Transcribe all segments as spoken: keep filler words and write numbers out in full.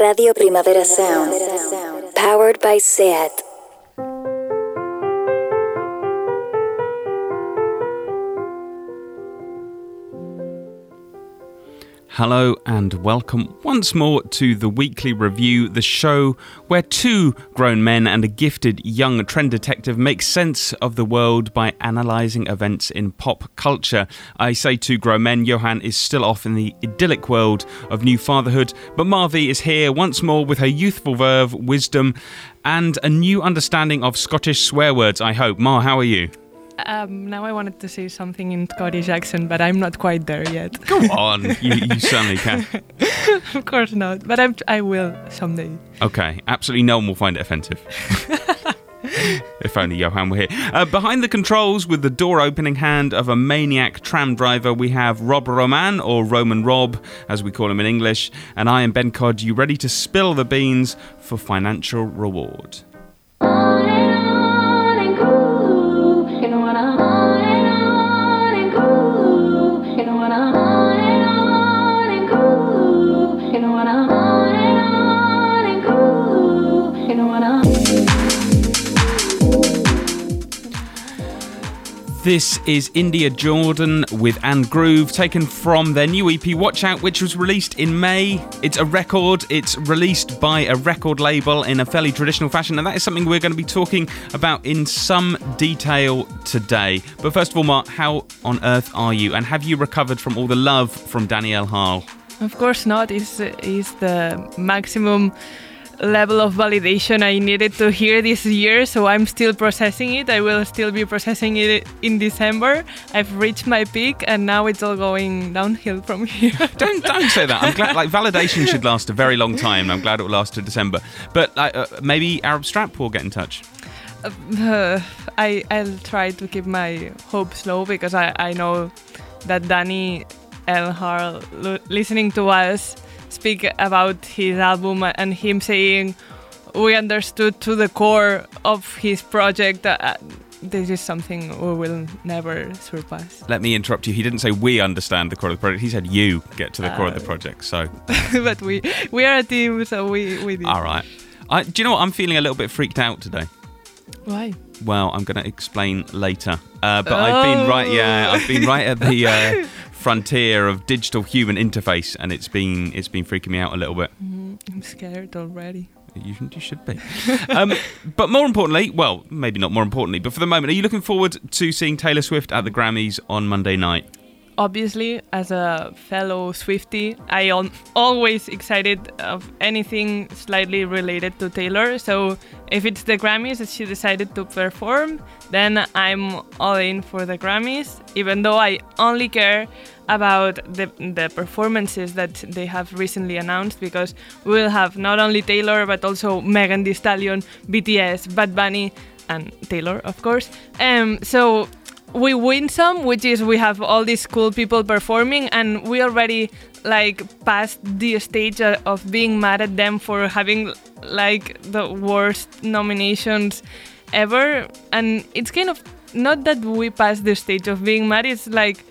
Radio Primavera Sound, powered by SEAT. Hello and welcome once more to The Weekly Review, the show where two grown men and a gifted young trend detective make sense of the world by analysing events in pop culture. I say two grown men, Johan is still off in the idyllic world of new fatherhood, but Marvie is here once more with her youthful verve, wisdom and a new understanding of Scottish swear words, I hope. Mar, how are you? Um, now I wanted to say something in Scottish accent, but I'm not quite there yet. Go on, you, you certainly can. Of course not, but I'm, I will someday. Okay, absolutely no one will find it offensive. If only Johan were here. Uh, behind the controls with the door opening hand of a maniac tram driver, we have Rob Roman, or Roman Rob, as we call him in English, and I am Ben Cod, you ready to spill the beans for financial reward. This is India Jordan with Anne Groove, taken from their new E P Watch Out, which was released in May. It's a record, it's released by a record label in a fairly traditional fashion, and that is something we're going to be talking about in some detail today. But first of all, Mark, how on earth are you? And have you recovered from all the love from Danielle Harle? Of course not. It's, it's the maximum level of validation I needed to hear this year, so I'm still processing it. I will still be processing it in December. I've reached my peak and now it's all going downhill from here. don't don't say that. I'm glad, like, validation should last a very long time, and I'm glad it will last to December. But uh, maybe Arab Strap will get in touch. Uh, I, I'll try to keep my hopes low, because I, I know that Danny Elhar l- listening to us speak about his album and him saying we understood to the core of his project. Uh, this is something we will never surpass. Let me interrupt you. He didn't say we understand the core of the project. He said you get to the uh, core of the project. So, but we we are a team, so we we did. All right. I, do you know what? I'm feeling a little bit freaked out today. Why? Well, I'm going to explain later. Uh, but oh. I've been right. Yeah, I've been right at the. Uh, frontier of digital human interface, and it's been it's been freaking me out a little bit. Mm, I'm scared already. You, you should be. um, but more importantly, well, maybe not more importantly, but for the moment, are you looking forward to seeing Taylor Swift at the Grammys on Monday night? Obviously, as a fellow Swiftie, I am always excited of anything slightly related to Taylor. So if it's the Grammys that she decided to perform, then I'm all in for the Grammys, even though I only care about the, the performances that they have recently announced, because we'll have not only Taylor, but also Megan Thee Stallion, B T S, Bad Bunny, and Taylor, of course. Um, so... We win some, which is we have all these cool people performing, and we already like passed the stage of being mad at them for having like the worst nominations ever. And it's kind of not that we passed the stage of being mad, it's like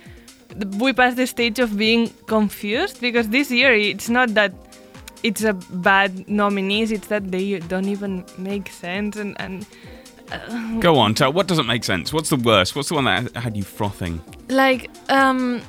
we passed the stage of being confused, because this year it's not that it's a bad nominees, it's that they don't even make sense. And, and Uh, Go on, tell what doesn't make sense. What's the worst? What's the one that had you frothing? Like, um,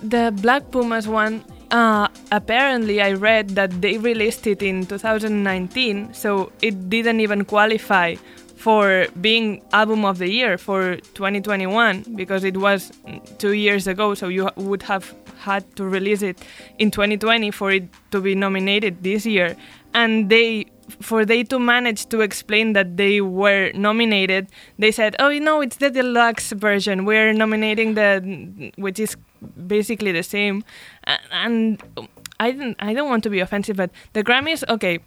the Black Pumas one, uh, apparently I read that they released it in two thousand nineteen, so it didn't even qualify for being Album of the Year for twenty twenty-one, because it was two years ago, so you would have had to release it in twenty twenty for it to be nominated this year. And they... for they to manage to explain that they were nominated, they said, oh, you know, it's the deluxe version. We're nominating the... which is basically the same. And I don't, I don't want to be offensive, but the Grammys, okay,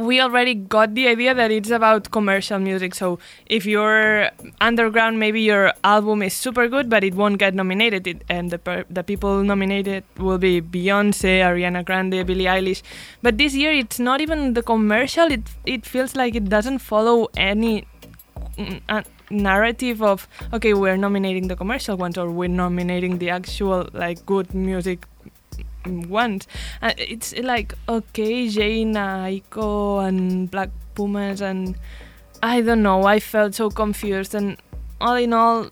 we already got the idea that it's about commercial music. So if you're underground, maybe your album is super good, but it won't get nominated. It, and the per- the people nominated will be Beyonce, Ariana Grande, Billie Eilish. But this year, it's not even the commercial. It it feels like it doesn't follow any uh, narrative of, okay, we're nominating the commercial ones, or we're nominating the actual like good music want. And it's like, okay, Jayna, Iko and Black Pumas, and I don't know, I felt so confused. And all in all,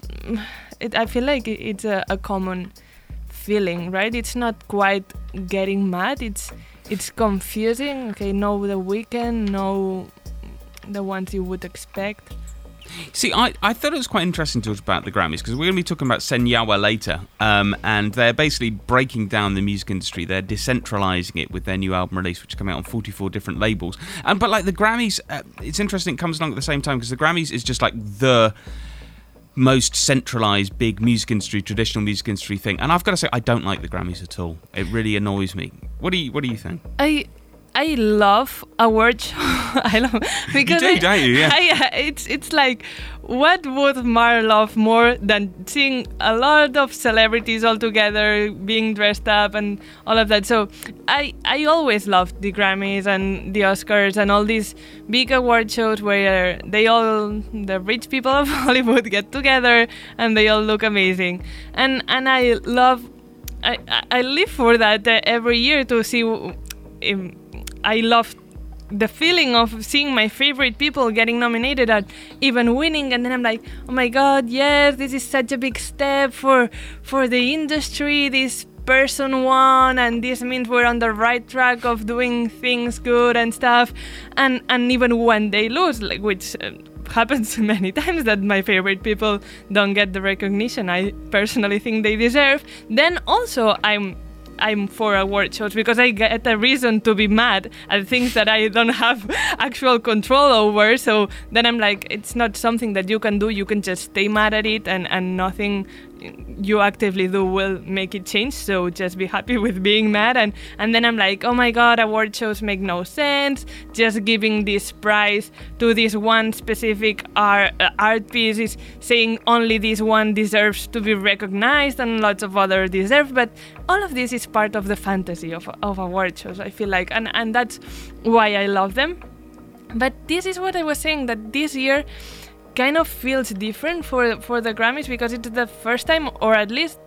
it, I feel like it's a, a common feeling, right? It's not quite getting mad, it's it's confusing. Okay, no The Weeknd, no the ones you would expect. See, I, I thought it was quite interesting to talk about the Grammys, because we're going to be talking about Senyawa later, um, and they're basically breaking down the music industry. They're decentralising it with their new album release, which is coming out on forty-four different labels. And But like the Grammys, uh, it's interesting, it comes along at the same time, because the Grammys is just like the most centralised big music industry, traditional music industry thing. And I've got to say, I don't like the Grammys at all. It really annoys me. What do you, what do you think? I... I love award show. I love because you do, I, don't you? Yeah. I, it's it's like, what would Mar love more than seeing a lot of celebrities all together, being dressed up and all of that? So I I always loved the Grammys and the Oscars and all these big award shows where they all the rich people of Hollywood get together and they all look amazing. And and I love I I live for that every year to see. Um, I love the feeling of seeing my favorite people getting nominated and even winning, and then I'm like, oh my god, yes, this is such a big step for for the industry, this person won, and this means we're on the right track of doing things good and stuff. And and even when they lose, like, which uh, happens many times that my favorite people don't get the recognition I personally think they deserve, then also I'm I'm for award shows because I get a reason to be mad at things that I don't have actual control over. So then I'm like, it's not something that you can do. You can just stay mad at it, and, and nothing you actively do will make it change. So just be happy with being mad. And, and then I'm like, oh my God, award shows make no sense. Just giving this prize to this one specific art, uh, art piece is saying only this one deserves to be recognized and lots of others deserve. But all of this is part of the fantasy of, of award shows, I feel like. And, and that's why I love them. But this is what I was saying, that this year kind of feels different for for the Grammys, because it's the first time, or at least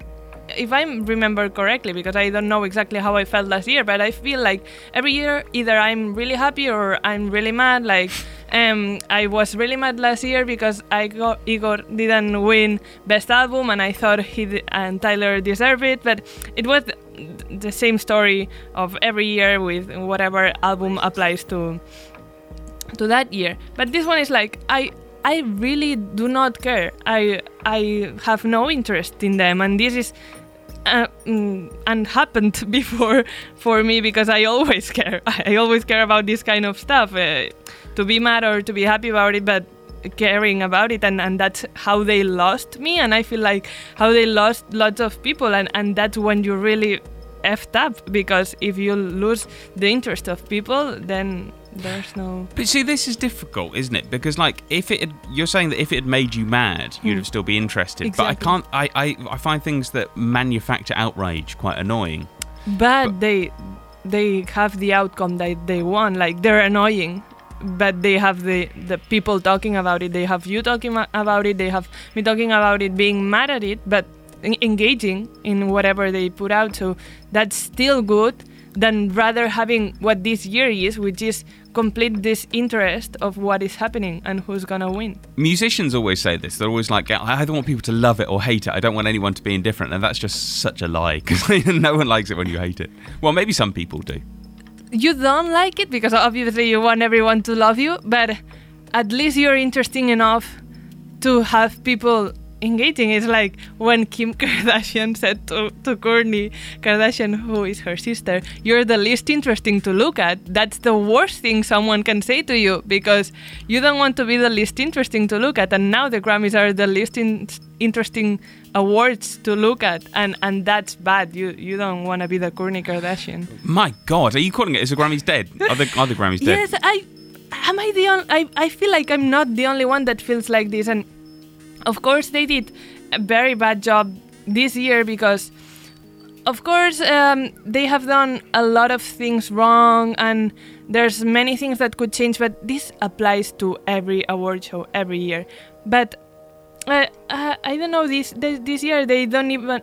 if I remember correctly, because I don't know exactly how I felt last year, but I feel like every year either I'm really happy or I'm really mad. Like um, I was really mad last year because I got, Igor didn't win Best Album, and I thought he and Tyler deserved it, but it was the same story of every year with whatever album applies to to that year. But this one is like, I. I really do not care. I I have no interest in them, and this is uh, and happened before for me, because I always care. I always care about this kind of stuff, uh, to be mad or to be happy about it, but caring about it, and, and that's how they lost me, and I feel like how they lost lots of people, and, and that's when you really effed up, because if you lose the interest of people, then there's no. But see, this is difficult, isn't it? Because like, if it had, you're saying that if it had made you mad, hmm. you'd have still be interested. Exactly. But I can't. I, I I find things that manufacture outrage quite annoying. But, but they they have the outcome that they want. Like, they're annoying, but they have the the people talking about it. They have you talking about it. They have me talking about it. Being mad at it, but engaging in whatever they put out. So that's still good. Than rather having what this year is, which is complete disinterest of what is happening and who's gonna win. Musicians always say this. They're always like, I don't want people to love it or hate it. I don't want anyone to be indifferent. And that's just such a lie, because no one likes it when you hate it. Well, maybe some people do. You don't like it because obviously you want everyone to love you, but at least you're interesting enough to have people engaging. It's like when Kim Kardashian said to, to Kourtney Kardashian, who is her sister, you're the least interesting to look at. That's the worst thing someone can say to you, because you don't want to be the least interesting to look at. And now the Grammys are the least in- interesting awards to look at, and, and that's bad. You you don't want to be the Kourtney Kardashian. My God, are you calling it? Is the Grammys dead? Are the, are the Grammys dead? Yes, I am I the on, I I feel like I'm not the only one that feels like this. And of course, they did a very bad job this year, because, of course, um, they have done a lot of things wrong, and there's many things that could change, but this applies to every award show every year. But uh, I, I don't know, this, this this year they don't even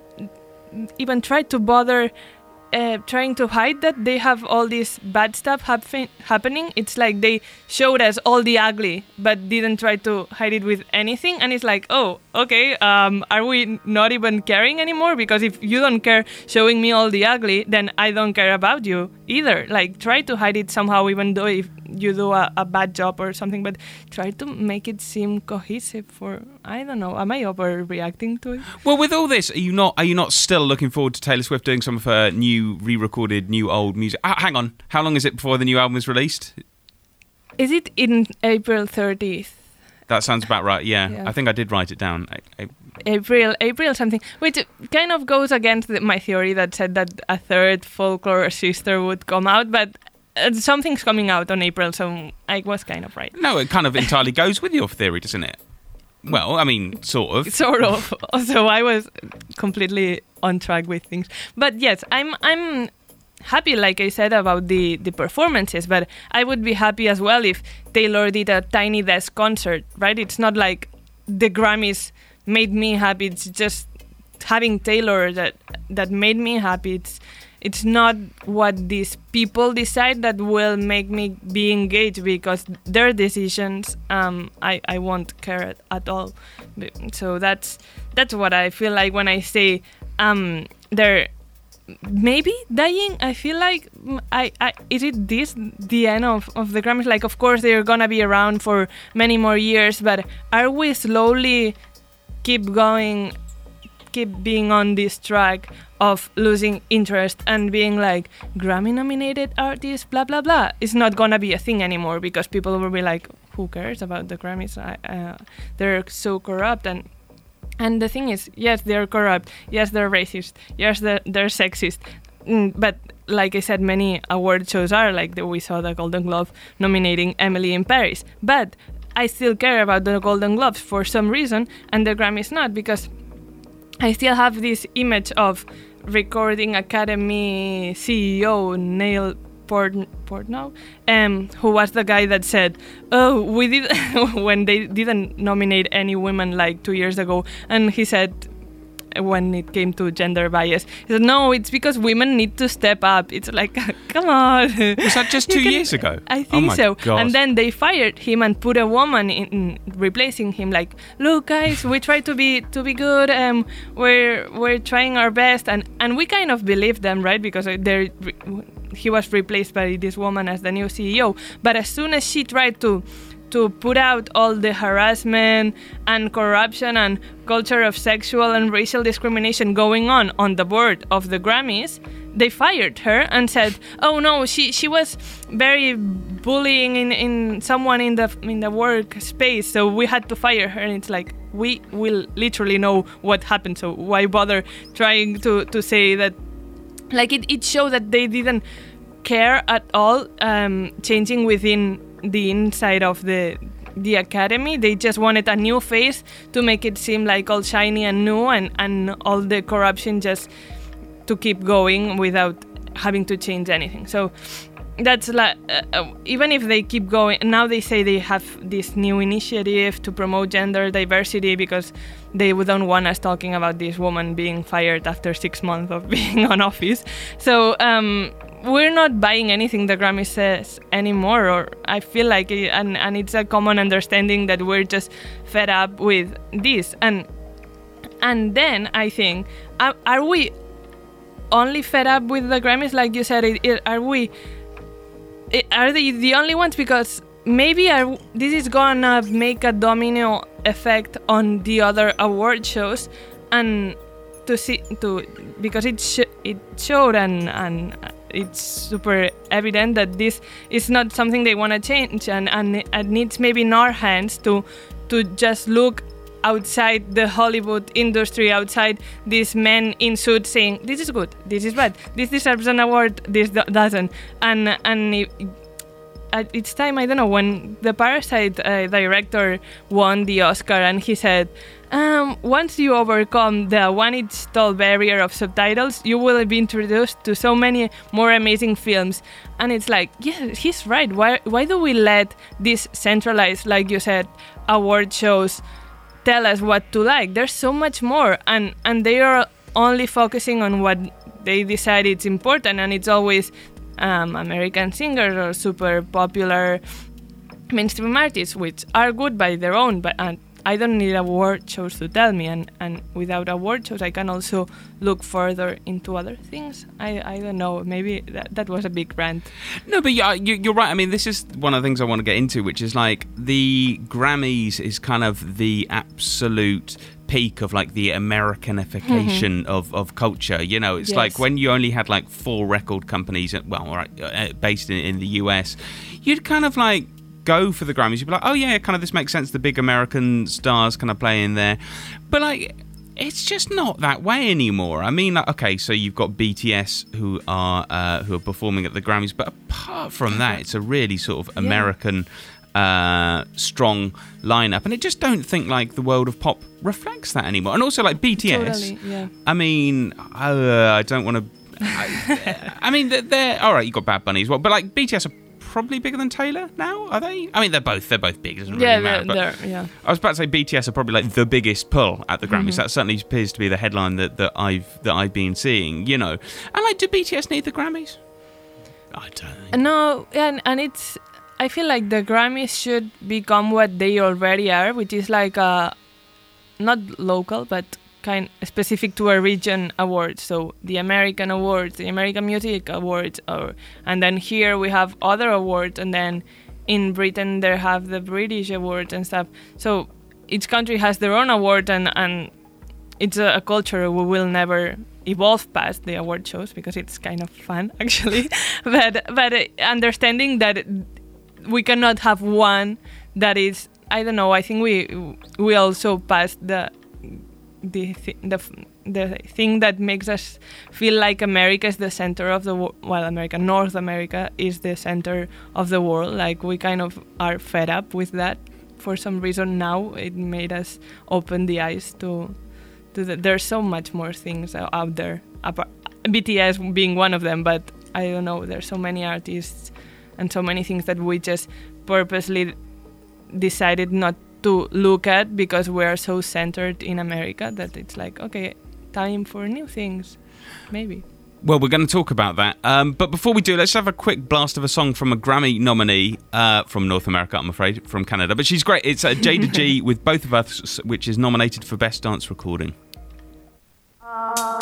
even try to bother uh, trying to hide that they have all this bad stuff hap- happening. It's like they showed us all the ugly, but didn't try to hide it with anything. And it's like, oh, okay, um, are we not even caring anymore? Because if you don't care showing me all the ugly, then I don't care about you either. Like, try to hide it somehow, even though if you do a, a bad job or something, but try to make it seem cohesive. For, I don't know, am I overreacting to it? Well, with all this, are you not are you not still looking forward to Taylor Swift doing some of her new re-recorded, new old music? Ah, hang on, how long is it before the new album is released? Is it in April thirtieth? That sounds about right, yeah. yeah. I think I did write it down. I, I, April, April something, which kind of goes against my theory that said that a third folklore sister would come out, but Uh, something's coming out on April, so I was kind of right. No, it kind of entirely goes with your theory, doesn't it? Well, I mean, sort of. Sort of. So I was completely on track with things. But yes, I'm I'm happy, like I said, about the, the performances, but I would be happy as well if Taylor did a Tiny Desk concert, right? It's not like the Grammys made me happy. It's just having Taylor that that made me happy. It's... It's not what these people decide that will make me be engaged, because their decisions, um, I, I won't care at, at all. So that's that's what I feel like when I say um, they're maybe dying. I feel like, I, I is it this, the end of, of the Grammys? Like, of course, they're going to be around for many more years, but are we slowly keep going, keep being on this track of losing interest and being like, Grammy-nominated artists, blah, blah, blah, it's not going to be a thing anymore, because people will be like, who cares about the Grammys? I, uh, they're so corrupt. And and the thing is, yes, they're corrupt. Yes, they're racist. Yes, they're, they're sexist. Mm, but like I said, many award shows are, like the, we saw the Golden Globe nominating Emily in Paris. But I still care about the Golden Globes for some reason, and the Grammys not, because I still have this image of Recording Academy C E O Neil Port- Portnow, um, who was the guy that said, "Oh, we did when they didn't nominate any women like two years ago," and he said, when it came to gender bias, he said, "No, it's because women need to step up." It's like, come on. Was that just two can, years ago? I think oh so. Gosh. And then they fired him and put a woman in, replacing him. Like, look, guys, we try to be to be good. Um, we're we're trying our best, and, and we kind of believe them, right? Because they he was replaced by this woman as the new C E O. But as soon as she tried to. to put out all the harassment and corruption and culture of sexual and racial discrimination going on on the board of the Grammys, they fired her and said, "Oh no, she, she was very bullying in, in someone in the in the workspace, so we had to fire her." And it's like, we will literally know what happened, so why bother trying to, to say that? Like, it, it showed that they didn't care at all, um, changing within the inside of the the academy. They just wanted a new face to make it seem like all shiny and new, and, and all the corruption just to keep going without having to change anything. So that's like, uh, even if they keep going, now they say they have this new initiative to promote gender diversity because they don't want us talking about this woman being fired after six months of being on office. So, um, we're not buying anything the Grammy says anymore, or I feel like, it, and, and it's a common understanding that we're just fed up with this. And and then I think, are, are we only fed up with the Grammys? Like you said, it, it, are we, it, are they the only ones? Because maybe are, this is gonna make a domino effect on the other award shows, and to see, to because it, sh- it showed and, and it's super evident that this is not something they want to change, and, and it needs maybe in our hands to to just look outside the Hollywood industry, outside these men in suits saying, this is good, this is bad, this deserves an award, this do- doesn't. And and it, it's time, I don't know, when the Parasite uh, director won the Oscar and he said, Um, once you overcome the one-inch tall barrier of subtitles, you will be introduced to so many more amazing films. And it's like, yeah, he's right. Why why do we let these centralized, like you said, award shows tell us what to like? There's so much more, and, and they are only focusing on what they decide it's important, and it's always um, American singers or super popular mainstream artists, which are good by their own, but uh, I don't need award shows to tell me, and, and without award shows I can also look further into other things. I, I don't know, maybe that, that was a big rant. No, but yeah, you, you're right. I mean, this is one of the things I want to get into, which is like the Grammys is kind of the absolute peak of like the Americanification mm-hmm. of, of culture. You know, it's yes. like when you only had like four record companies, well, all right, uh, based in, in the U S, you'd kind of like go for the Grammys, you'd be like, oh yeah, kind of this makes sense, the big American stars kind of play in there. But like, it's just not that way anymore. I mean, like, okay, so you've got B T S who are uh, who are performing at the Grammys, but apart from that, it's a really sort of American yeah. uh, strong lineup, and I just don't think like the world of pop reflects that anymore. And also like B T S, totally, yeah. I mean, uh, I don't want to. I, I mean, they're, they're all right. You've got Bad Bunny as well, but like B T S are probably bigger than Taylor now, are they? I mean, they're both they're both big, doesn't really yeah, matter. They're, but they're, yeah. I was about to say B T S are probably like the biggest pull at the Grammys. Mm-hmm. That certainly appears to be the headline that, that I've that I've been seeing, you know. And like, do B T S need the Grammys? I don't know. No, and and it's I feel like the Grammys should become what they already are, which is like a not local but kind specific to a region awards, so the American awards, the American music awards, or and then here we have other awards, and then in Britain they have the British awards and stuff. So each country has their own award, and and it's a, a culture we will never evolve past the award shows because it's kind of fun actually. but but understanding that we cannot have one that is, I don't know, I think we we also passed the The, thi- the the thing that makes us feel like America is the center of the world, well, America, North America is the center of the world. Like, we kind of are fed up with that for some reason now. It made us open the eyes to, to the, there's so much more things out there, apart, B T S being one of them, but I don't know, there's so many artists and so many things that we just purposely decided not to look at because we are so centered in America that it's like, okay, time for new things, maybe. Well, we're going to talk about that. Um, but before we do, let's have a quick blast of a song from a Grammy nominee uh, from North America, I'm afraid, from Canada. But she's great. It's uh, Jayda G with Both of Us, which is nominated for Best Dance Recording. Uh,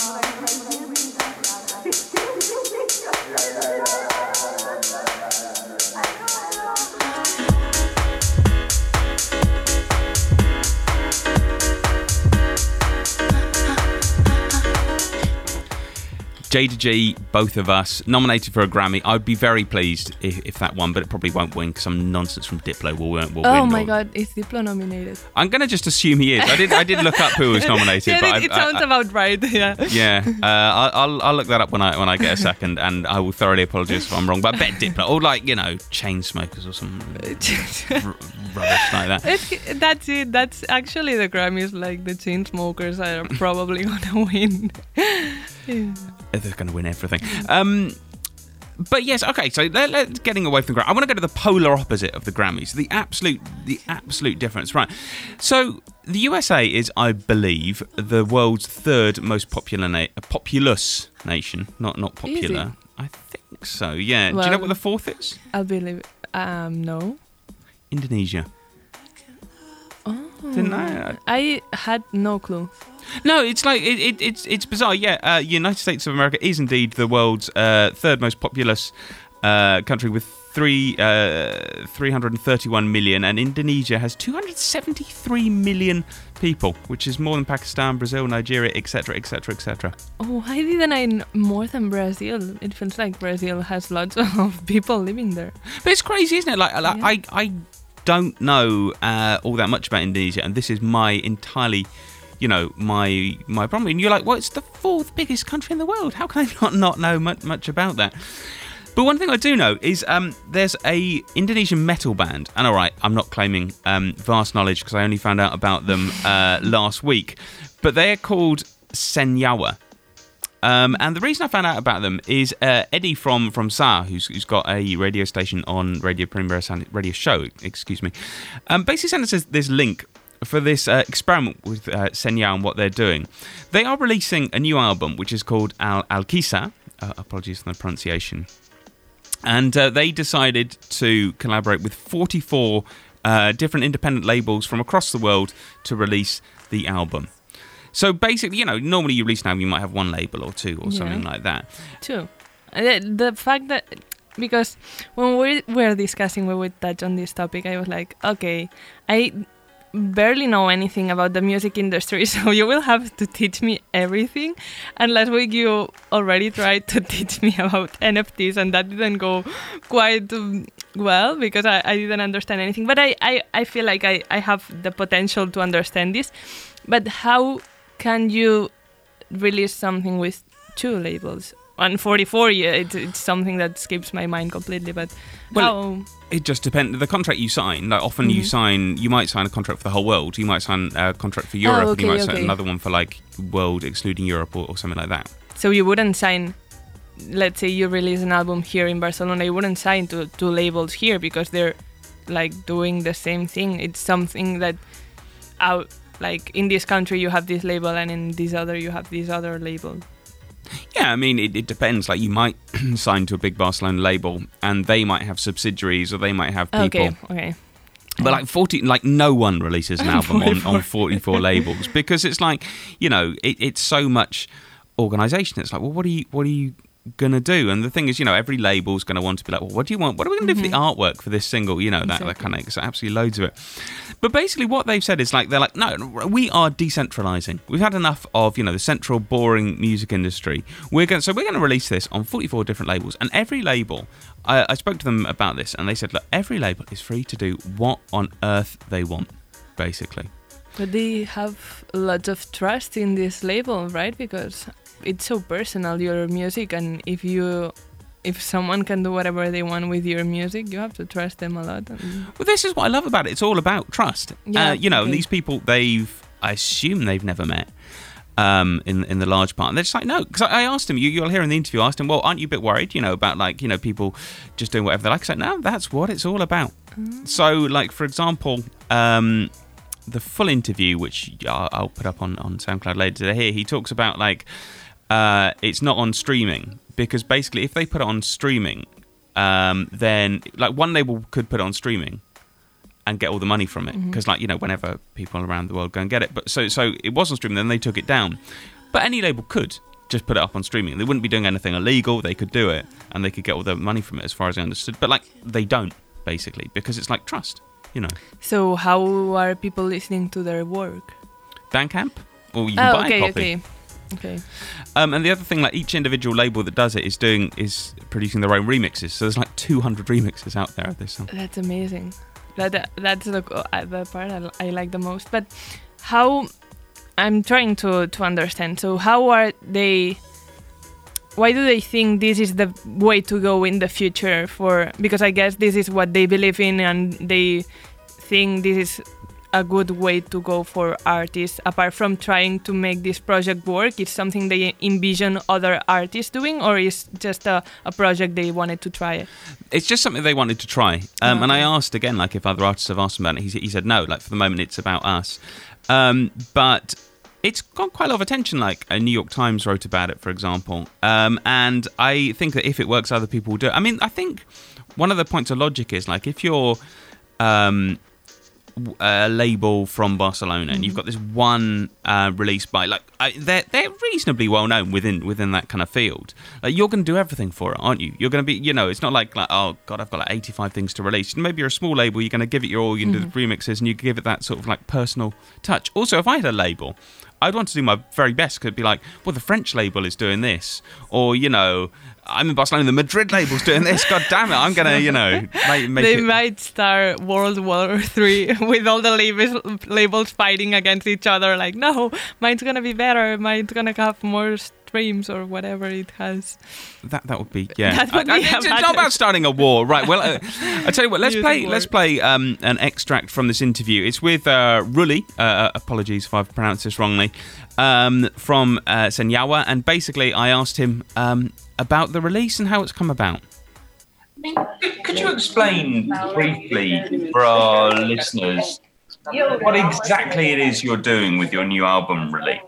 Jayda G, Both of Us, nominated for a Grammy. I'd be very pleased if, if that won, but it probably won't win because some nonsense from Diplo will, will, will oh win. Oh my or... God, is Diplo nominated? I'm going to just assume he is. I did I did look up who was nominated. yeah, but it, it I, sounds I, about right, yeah. Yeah, uh, I'll, I'll look that up when I when I get a second, and I will thoroughly apologise if I'm wrong, but I bet Diplo, or like, you know, Chainsmokers or some r- rubbish like that. It's, that's it, that's actually the Grammys, like the Chainsmokers are probably going to win. yeah. They're going to win everything. Um, but yes, okay, so let, let, getting away from the Grammys. I want to go to the polar opposite of the Grammys, the absolute the absolute difference. Right. So the U S A is, I believe, the world's third most popular na- populous nation. Not not popular. I think so, yeah. Well, do you know what the fourth is? I believe... Um, no. Indonesia. Oh. Didn't I? I had no clue. No, it's like it, it, it's it's bizarre. Yeah, uh, United States of America is indeed the world's uh, third most populous uh, country with three uh, three hundred and thirty-one million, and Indonesia has two hundred seventy-three million people, which is more than Pakistan, Brazil, Nigeria, et cetera, et cetera, et cetera. Oh, why didn't I know more than Brazil? It feels like Brazil has lots of people living there. But it's crazy, isn't it? Like, like yeah. I I don't know uh, all that much about Indonesia, and this is my entirely. You know, my my problem. And you're like, well, it's the fourth biggest country in the world. How can I not, not know much, much about that? But one thing I do know is um, there's a Indonesian metal band. And all right, I'm not claiming um, vast knowledge because I only found out about them uh, last week. But they're called Senyawa. Um, and the reason I found out about them is uh, Eddie from from S A, who's, who's got a radio station on Radio Primavera Sound, radio show, excuse me. Um, basically sent us this link for this uh, experiment with uh, Senyawa and what they're doing. They are releasing a new album, which is called Al Alkisa. Uh, apologies for the pronunciation. And uh, they decided to collaborate with forty-four uh, different independent labels from across the world to release the album. So basically, you know, normally you release an album, you might have one label or two or yeah. something like that. Two. The fact that... Because when we were discussing, we would touch on this topic, I was like, okay, I barely know anything about the music industry, so you will have to teach me everything. And last week you already tried to teach me about N F Ts, and that didn't go quite well because I, I didn't understand anything. But I, I, I feel like I, I have the potential to understand this. But how can you release something with two labels? On forty-four, yeah, it's, it's something that escapes my mind completely, but well, how... It just depends. The contract you sign, like often mm-hmm. you sign, you might sign a contract for the whole world. You might sign a contract for Europe, oh, okay, and you might okay. sign another one for like world excluding Europe or, or something like that. So you wouldn't sign, let's say you release an album here in Barcelona, you wouldn't sign to two labels here because they're like doing the same thing. It's something that out, like in this country you have this label and in this other you have this other label. Yeah, I mean, it, it depends. Like, you might sign to a big Barcelona label, and they might have subsidiaries, or they might have people. Okay, okay. But like forty, like no one releases an album on, on forty-four labels because it's like, you know, it, it's so much organisation. It's like, well, what are you, what are you gonna do? And the thing is, you know, every label's gonna want to be like, well, what do you want? What are we gonna mm-hmm. do for the artwork for this single? You know, that, exactly. that kind of. It's absolutely loads of it. But basically, what they've said is like, they're like, no, we are decentralizing. We've had enough of, you know, the central boring music industry. We're going, so we're going to release this on forty-four different labels, and every label. I, I spoke to them about this, and they said, look, every label is free to do what on earth they want, basically. But they have lots of trust in this label, right? Because it's so personal, your music, and if you if someone can do whatever they want with your music, you have to trust them a lot. Well, this is what I love about it. It's all about trust. Yeah, uh, you know, okay. And these people, they've I assume they've never met um, in in the large part. And they're just like, no, because I, I asked him, you, you'll hear in the interview, I asked him, well, aren't you a bit worried, you know, about like, you know, people just doing whatever they like? He's like, no, that's what it's all about. Mm. So, like, for example, um, the full interview, which I'll, I'll put up on, on SoundCloud later today, here, he talks about like, Uh, it's not on streaming because basically if they put it on streaming, um, then like one label could put it on streaming and get all the money from it because mm-hmm. like, you know, whenever people around the world go and get it. But so so it was on streaming, then they took it down. But any label could just put it up on streaming. They wouldn't be doing anything illegal. They could do it and they could get all the money from it as far as I understood. But like they don't basically because it's like trust, you know. So how are people listening to their work? Bandcamp or you can oh, buy okay, a copy. Okay. Okay. Um, and the other thing, like each individual label that does it is doing is producing their own remixes. So there's like two hundred remixes out there of this song. That's amazing. That uh, that's the, uh, the part I, I like the most. But how I'm trying to, to understand. So how are they? Why do they think this is the way to go in the future? For because I guess this is what they believe in, and they think this is a good way to go for artists, apart from trying to make this project work? Is something they envision other artists doing, or is just a, a project they wanted to try? It's just something they wanted to try. Um, okay. And I asked again, like if other artists have asked about it, he, he said no, like for the moment it's about us. Um, but it's got quite a lot of attention, like a New York Times wrote about it, for example. Um, and I think that if it works, other people will do it. I mean, I think one of the points of logic is like if you're... Um, a label from Barcelona, and you've got this one uh, release by like I, they're they're reasonably well known within within that kind of field. Like you're going to do everything for it, aren't you? You're going to be, you know, it's not like like oh god, I've got like eighty-five things to release. Maybe you're a small label, you're going to give it your all, you can mm-hmm. do the remixes, and you give it that sort of like personal touch. Also, if I had a label, I'd want to do my very best. Could be like, well, the French label is doing this, or you know, I'm in Barcelona, the Madrid label's doing this. God damn it, I'm gonna, you know, make, make they it. might start World War Three with all the labels, labels fighting against each other. Like, no, mine's gonna be better. Mine's gonna have more streams or whatever it has. That that would be yeah. Would I, be I, it's not about starting a war, right? Well, uh, I tell you what, let's Use play. Let's play um, an extract from this interview. It's with uh, Rully. Uh, apologies if I've pronounced this wrongly. Um, from uh, Senyawa, and basically I asked him um, about the release and how it's come about. I mean, could you explain briefly for our listeners what exactly it is you're doing with your new album release?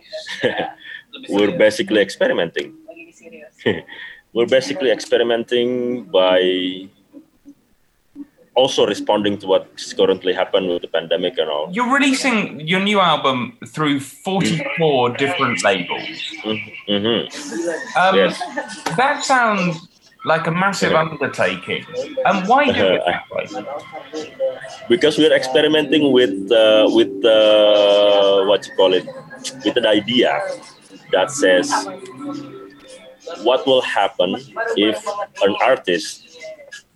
We're basically experimenting. We're basically experimenting by also responding to what's currently happened with the pandemic and all. You're releasing your new album through forty-four mm-hmm. different labels. Mm-hmm. Um, yes. That sounds like a massive yeah. undertaking. And why do it that way? Because we're experimenting with, uh, with uh, what you call it, with an idea that says, what will happen if an artist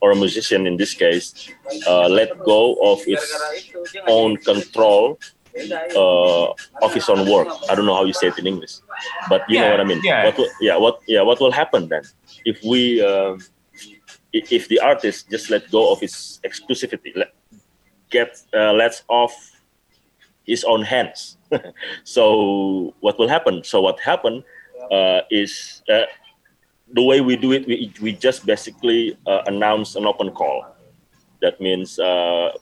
or a musician, in this case, uh, let go of its own control uh, of his own work? I don't know how you say it in English, but you yeah, know what I mean. Yeah. What will, yeah. What? Yeah. What will happen then if we, uh, if the artist just let go of his exclusivity, let, get uh, lets off his own hands? So what will happen? So what happened uh, is. Uh, The way we do it, we we just basically uh, announce an open call. That means uh,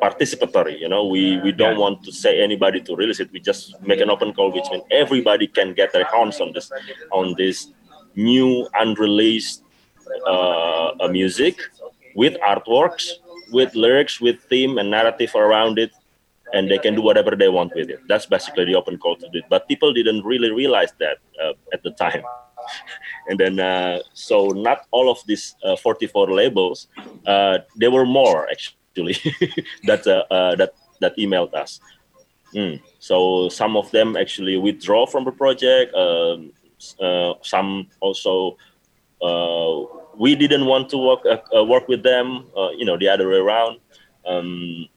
participatory. You know, we, we don't want to say anybody to release it. We just make an open call, which means everybody can get their hands on this on this new unreleased uh, music with artworks, with lyrics, with theme and narrative around it, and they can do whatever they want with it. That's basically the open call to do it. But people didn't really realize that uh, at the time. And then, uh, so not all of these uh, forty-four labels. Uh, there were more actually that uh, uh, that that emailed us. Mm. So some of them actually withdraw from the project. Uh, uh, some also uh, we didn't want to work uh, work with them. Uh, you know, the other way around. Um,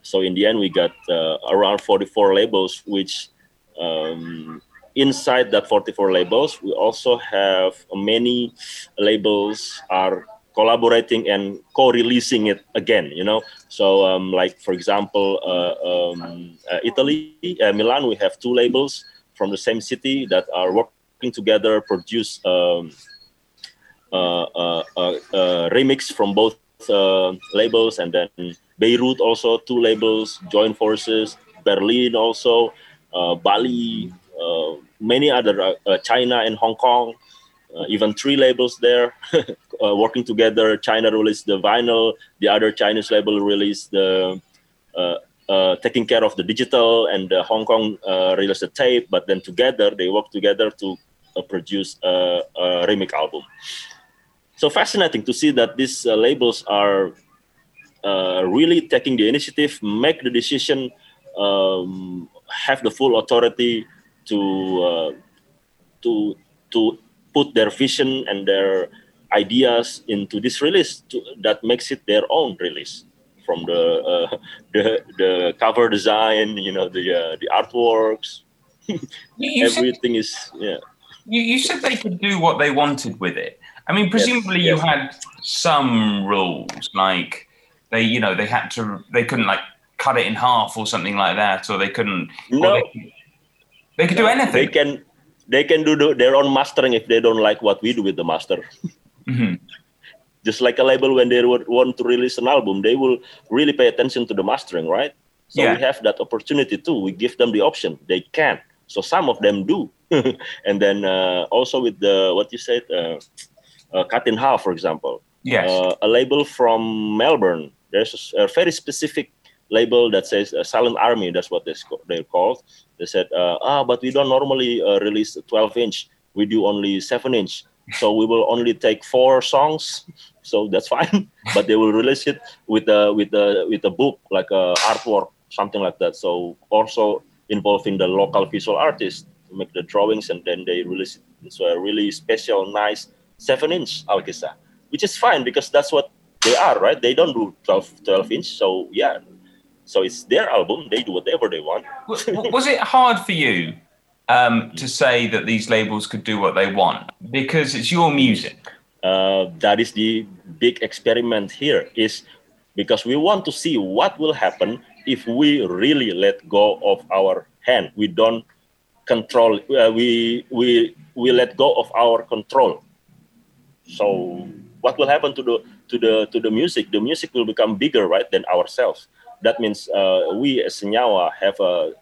so in the end, we got uh, around forty-four labels, which. Um, Inside that forty-four labels, we also have many labels are collaborating and co-releasing it again, you know. So um, like, for example, uh, um, uh, Italy, uh, Milan, we have two labels from the same city that are working together, produce um, uh, uh, uh, uh, remix from both uh, labels. And then Beirut also, two labels, join forces, Berlin also, uh, Bali, Uh, many other, uh, uh, China and Hong Kong, uh, even three labels there uh, working together. China released the vinyl, the other Chinese label released the uh, uh, taking care of the digital, and uh, Hong Kong uh, released the tape, but then together, they worked together to uh, produce a, a remix album. So fascinating to see that these uh, labels are uh, really taking the initiative, make the decision, um, have the full authority to uh, to to put their vision and their ideas into this release to, that makes it their own release, from the uh, the the cover design, you know, the uh, the artworks. you, everything you said, is yeah. You you said they could do what they wanted with it. I mean, presumably yes, yes. you had some rules, like they you know they had to they couldn't like cut it in half or something like that, or they couldn't. No. Or they, They can do anything. They can, they can do the, their own mastering if they don't like what we do with the master. Mm-hmm. Just like a label, when they would want to release an album, they will really pay attention to the mastering, right? So yeah. we have that opportunity too. We give them the option. They can. So some of them do. And then uh, also with the what you said, uh, uh, cut in half, for example. Yes. Uh, a label from Melbourne. There's a, a very specific label that says uh, Silent Army. That's what they're called. They said, uh, ah, but we don't normally uh, release twelve inch. We do only seven inch. So we will only take four songs. So that's fine. But they will release it with a with a with a book, like a artwork, something like that. So also involving the local visual artist to make the drawings, and then they release it. So a really special, nice seven inch Alkisa, which is fine because that's what they are, right? They don't do twelve inch. So yeah. So it's their album. They do whatever they want. Was it hard for you um, to say that these labels could do what they want? Because it's your music. Uh, that is the big experiment here, is because we want to see what will happen if we really let go of our hand. We don't control. Uh, we, we, we let go of our control. So what will happen to the, to the, to the music? The music will become bigger, right, than ourselves. that means uh, we as Senyawa have a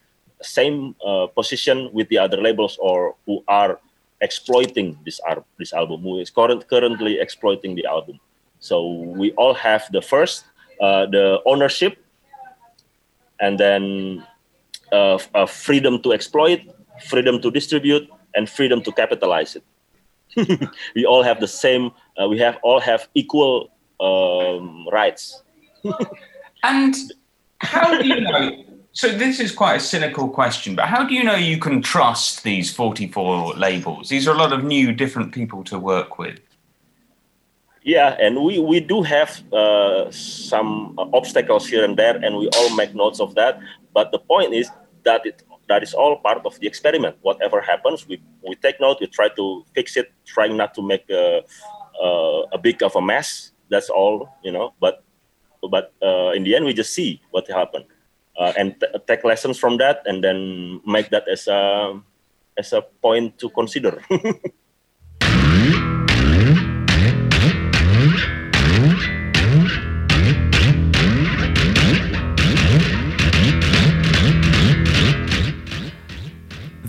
same uh, position with the other labels or who are exploiting this ar- this album, who is current, currently exploiting the album. So we all have the first, uh, the ownership, and then uh, f- uh, freedom to exploit, freedom to distribute, and freedom to capitalize it. We all have the same, uh, we have all have equal um, rights. And how do you know, so this is quite a cynical question, but how do you know you can trust these forty-four labels? These are a lot of new, different people to work with. Yeah, and we, we do have uh, some uh, obstacles here and there, and we all make notes of that. But the point is that it that is all part of the experiment. Whatever happens, we, we take note, we try to fix it, trying not to make a, a, a big of a mess. That's all, you know. But but uh, in the end, we just see what happened uh, and t- take lessons from that, and then make that as a as a point to consider.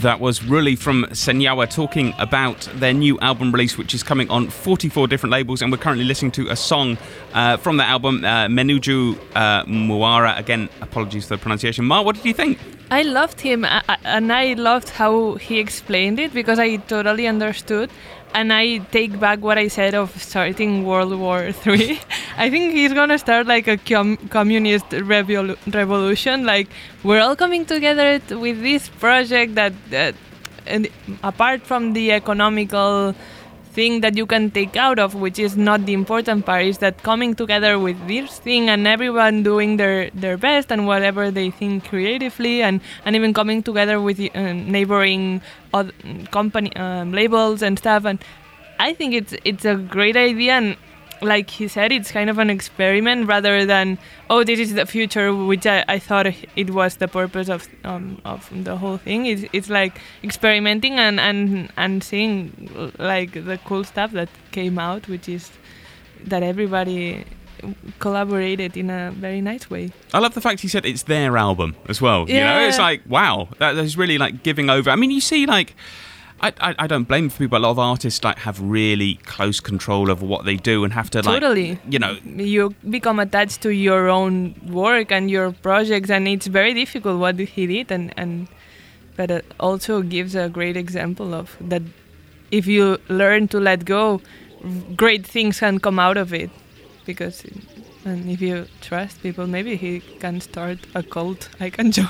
That was Rully from Senyawa talking about their new album release, which is coming on forty-four different labels, and we're currently listening to a song uh, from the album, uh, Menuju uh, Muara. Again, apologies for the pronunciation. Ma, what did you think? I loved him, I, I, and I loved how he explained it, because I totally understood, and I take back what I said of starting World War Three. I think he's going to start like a com- communist revol- revolution. Like, we're all coming together t- with this project that, that and apart from the economical thing that you can take out of, which is not the important part, is that coming together with this thing and everyone doing their, their best and whatever they think creatively, and, and even coming together with the, uh, neighboring other company um, labels and stuff. And I think it's it's a great idea, and like he said, it's kind of an experiment rather than, oh, this is the future, which I, I thought it was the purpose of um, of the whole thing. It's, it's like experimenting and, and, and seeing like the cool stuff that came out, which is that everybody collaborated in a very nice way. I love the fact he said it's their album as well. Yeah. You know, it's like, wow, that is really like giving over. I mean, you see like... I, I don't blame for people. A lot of artists like have really close control over what they do and have to like totally. You know, you become attached to your own work and your projects, and it's very difficult what he did, and and but it also gives a great example of that. If you learn to let go, great things can come out of it, because. And if you trust people, maybe he can start a cult. I can join.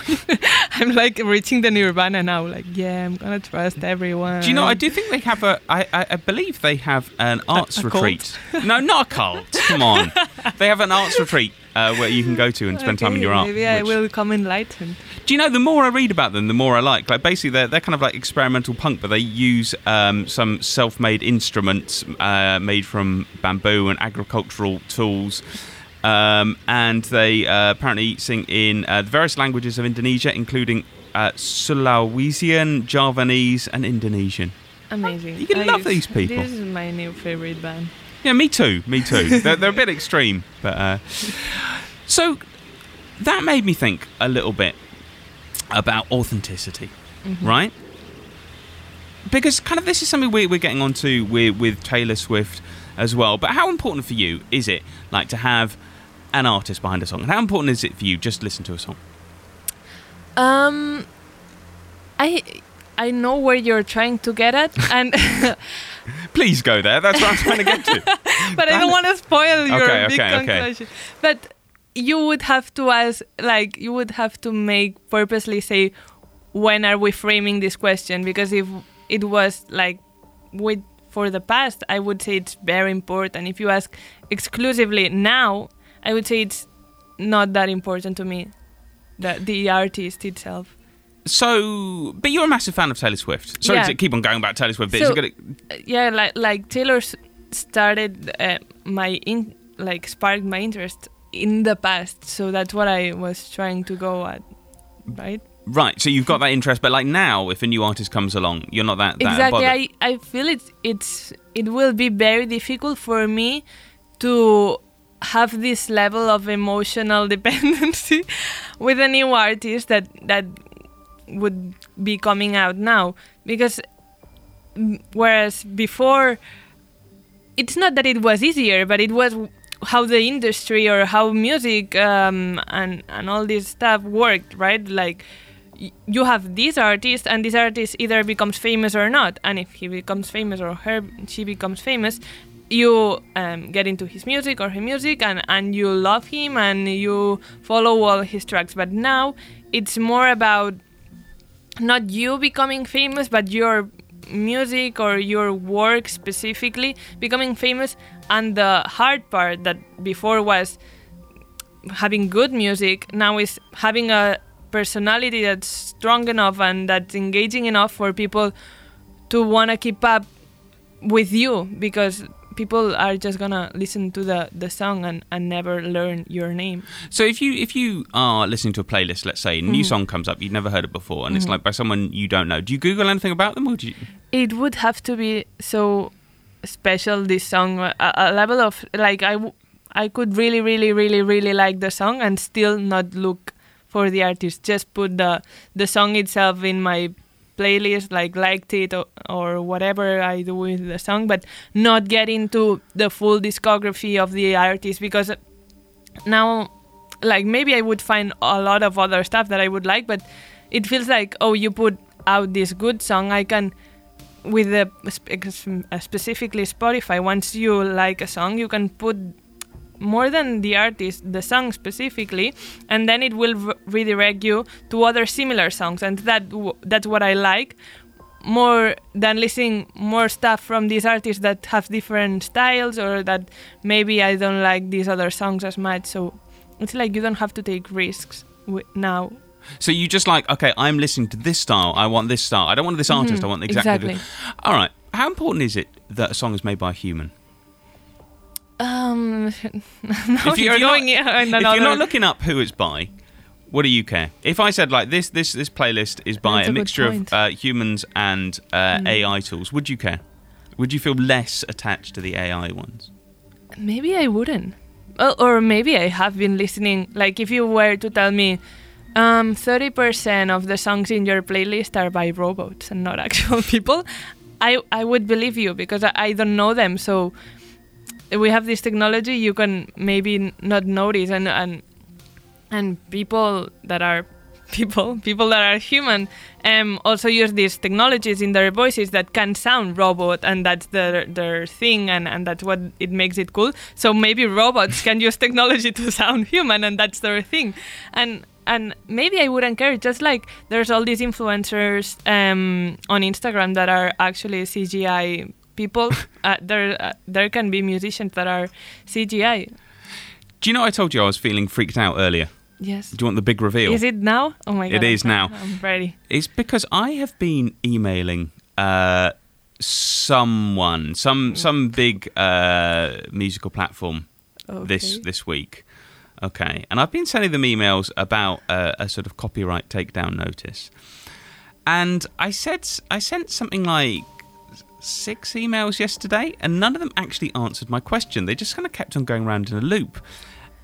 I'm like reaching the Nirvana now. Like, yeah, I'm going to trust everyone. Do you know, I do think they have a, I, I believe they have an arts a, a retreat. Cult? No, not a cult. Come on. They have an arts retreat uh, where you can go to and spend okay, time in your art. Maybe I which... will come enlightened. Do you know, the more I read about them, the more I like. Like, basically, they're, they're kind of like experimental punk, but they use um, some self-made instruments uh, made from bamboo and agricultural tools. Um, and they uh, apparently sing in uh, the various languages of Indonesia, including uh, Sulawesian, Javanese, and Indonesian. Amazing. You can I love these people. This is my new favourite band. Yeah, me too, me too. they're, they're a bit extreme. but uh, So that made me think a little bit about authenticity, mm-hmm. right? Because kind of this is something we, we're getting onto with, with Taylor Swift as well. But how important for you is it like to have... an artist behind a song? And how important is it for you just listen to a song? Um, I I know where you're trying to get at, and please go there. That's what I'm trying to get to. But Damn. I don't want to spoil your okay, big okay, conclusion. Okay. But you would have to ask, like, you would have to make purposely say, when are we framing this question? Because if it was like with for the past, I would say it's very important. If you ask exclusively now, I would say it's not that important to me, the, the artist itself. So, but you're a massive fan of Taylor Swift. Sorry yeah. to keep on going about Taylor Swift. But so, gonna... Yeah, like like Taylor started uh, my in, like sparked my interest in the past. So that's what I was trying to go at, right? Right. So you've got that interest, but like now, if a new artist comes along, you're not that, that exactly. I, I feel it's it's it will be very difficult for me to. have this level of emotional dependency with a new artist that that would be coming out now. Because whereas before, it's not that it was easier, but it was how the industry or how music um, and, and all this stuff worked, right? Like, y- you have this artist, and this artist either becomes famous or not. And if he becomes famous or her, she becomes famous, you um, get into his music or her music, and, and you love him, and you follow all his tracks. But now it's more about not you becoming famous, but your music or your work specifically becoming famous. And the hard part that before was having good music, now is having a personality that's strong enough and that's engaging enough for people to want to keep up with you, because people are just gonna listen to the, the song and, and never learn your name. So if you if you are listening to a playlist, let's say, a new mm-hmm. song comes up, you've never heard it before, and mm-hmm. it's like by someone you don't know, do you Google anything about them, or do you? It would have to be so special, this song, a, a level of, like, I, w- I could really, really, really, really like the song and still not look for the artist. Just put the, the song itself in my playlist, like liked it or, or whatever I do with the song, but not get into the full discography of the artist, because now, like, maybe I would find a lot of other stuff that I would like, but it feels like, oh, you put out this good song, I can, with the specifically Spotify, once you like a song, you can put more than the artist, the song specifically, and then it will re- redirect you to other similar songs. And that w- that's what I like, more than listening more stuff from these artists that have different styles, or that maybe I don't like these other songs as much. So it's like you don't have to take risks w- now. So you just like, okay, I'm listening to this style, I want this style. I don't want this artist, mm-hmm, I want exactly. exactly. All right. How important is it that a song is made by a human? Um, if you're, going, not, yeah, no, if no, you're no. not looking up who it's by, what do you care? If I said, like, this this this playlist is by That's a, a mixture of uh, humans and uh, mm. A I tools, would you care? Would you feel less attached to the A I ones? Maybe I wouldn't. Or, or maybe I have been listening. Like, if you were to tell me um, thirty percent of the songs in your playlist are by robots and not actual people, I, I would believe you, because I, I don't know them, so... We have this technology you can maybe not notice, and and and people that are people, people that are human um, also use these technologies in their voices that can sound robot, and that's their, their thing, and, and that's what it makes it cool. So maybe robots can use technology to sound human, and that's their thing. And and maybe I wouldn't care, just like there's all these influencers um, on Instagram that are actually C G I people. Uh, there uh, there can be musicians that are C G I. Do you know, I told you I was feeling freaked out earlier. Yes. Do you want the big reveal? Is it now? Oh my God. It is now. I'm ready. It's because I have been emailing uh, someone, some some big uh, musical platform okay. this this week. Okay. And I've been sending them emails about uh, a sort of copyright takedown notice. And I said I sent something like six emails yesterday, and none of them actually answered my question. They just kind of kept on going around in a loop.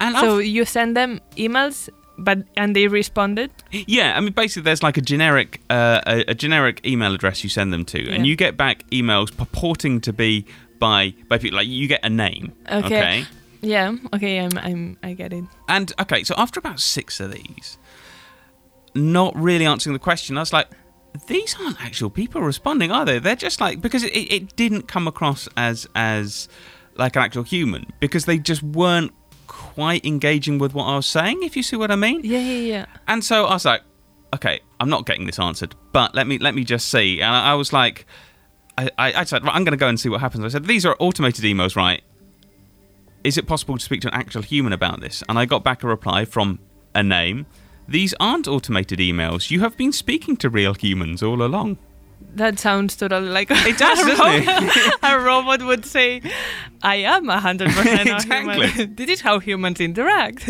And so I've... you send them emails, but and they responded? Yeah, I mean, basically, there's like a generic, uh, a, a generic email address you send them to, yeah. and you get back emails purporting to be by by people. Like, you get a name. Okay. okay? Yeah. Okay. I'm. I'm. I get it. And okay, so after about six of these, not really answering the question, I was like, these aren't actual people responding, are they? They're just like, because it, it didn't come across as as like an actual human, because they just weren't quite engaging with what I was saying, if you see what I mean. Yeah, yeah, yeah. And so I was like, okay, I'm not getting this answered, but let me let me just see. And I, I was like, I, I, I said, right, I'm going to go and see what happens. I said, these are automated emails, right? Is it possible to speak to an actual human about this? And I got back a reply from a name. These aren't automated emails. You have been speaking to real humans all along. That sounds totally like it does, a, doesn't robot, it? A robot would say, I am one hundred percent exactly. a human. This is how humans interact.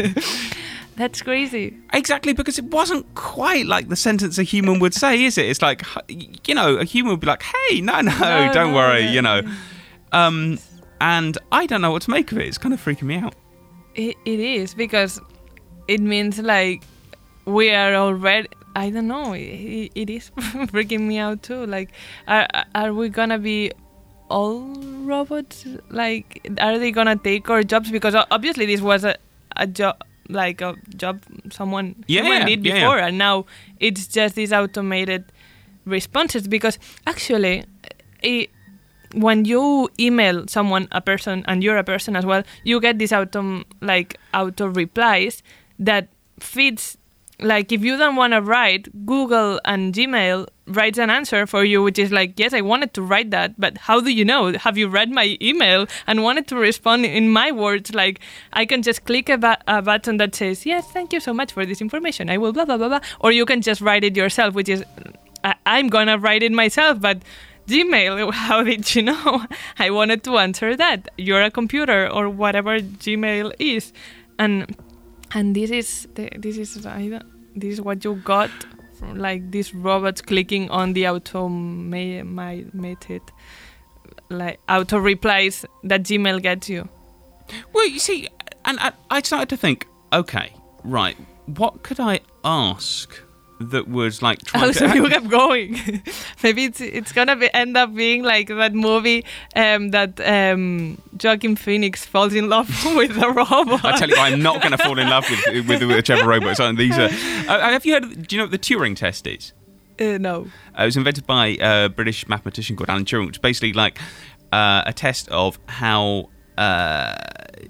That's crazy. Exactly, because it wasn't quite like the sentence a human would say, is it? It's like, you know, a human would be like, hey, no, no, no don't no, worry, no. you know. Um, and I don't know what to make of it. It's kind of freaking me out. It, it is, because it means like we are already, I don't know, it, it is freaking me out too. Like, are are we gonna be all robots? Like, are they gonna take our jobs? Because obviously this was a, a job, like a job someone, yeah, someone did yeah, before, yeah. And now it's just these automated responses. Because actually, it, when you email someone, a person, and you're a person as well, you get these auto, like, auto replies that fits, like, if you don't want to write, Google and Gmail writes an answer for you, which is like, yes, I wanted to write that, but how do you know? Have you read my email and wanted to respond in my words? Like, I can just click a, ba- a button that says, yes, thank you so much for this information, I will blah, blah, blah, blah. Or you can just write it yourself, which is, I- I'm going to write it myself, but Gmail, how did you know? I wanted to answer that. You're a computer or whatever Gmail is. And and this is the, this is I don't, this is what you got from, like, these robots clicking on the automated, like, auto replies that Gmail gets you. Well, you see, and I, I started to think, okay, right, what could I ask that was like trying oh, to... Oh, so you kept going. Maybe it's it's going to be end up being like that movie um, that um, Joaquin Phoenix falls in love with a robot. I tell you, I'm not going to fall in love with, with whichever robot. So these are... Uh, have you heard of, do you know what the Turing test is? Uh, no. Uh, it was invented by a British mathematician called Alan Turing, which is basically like uh, a test of how... Uh,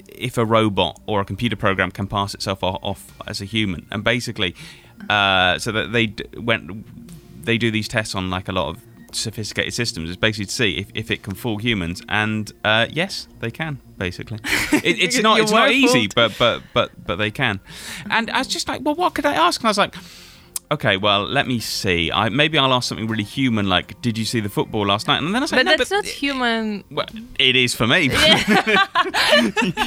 if a robot or a computer program can pass itself off, off as a human. And basically... Uh, so that they d- went, they do these tests on like a lot of sophisticated systems. It's basically to see if, if it can fool humans, and uh, yes, they can. Basically, it, it's not it's not easy, but, but but but they can. And I was just like, well, what could I ask? And I was like, okay, well, let me see. I maybe I'll ask something really human, like, did you see the football last night? And then I was like, but no, that's but not it, human. Well, it is for me. Yeah.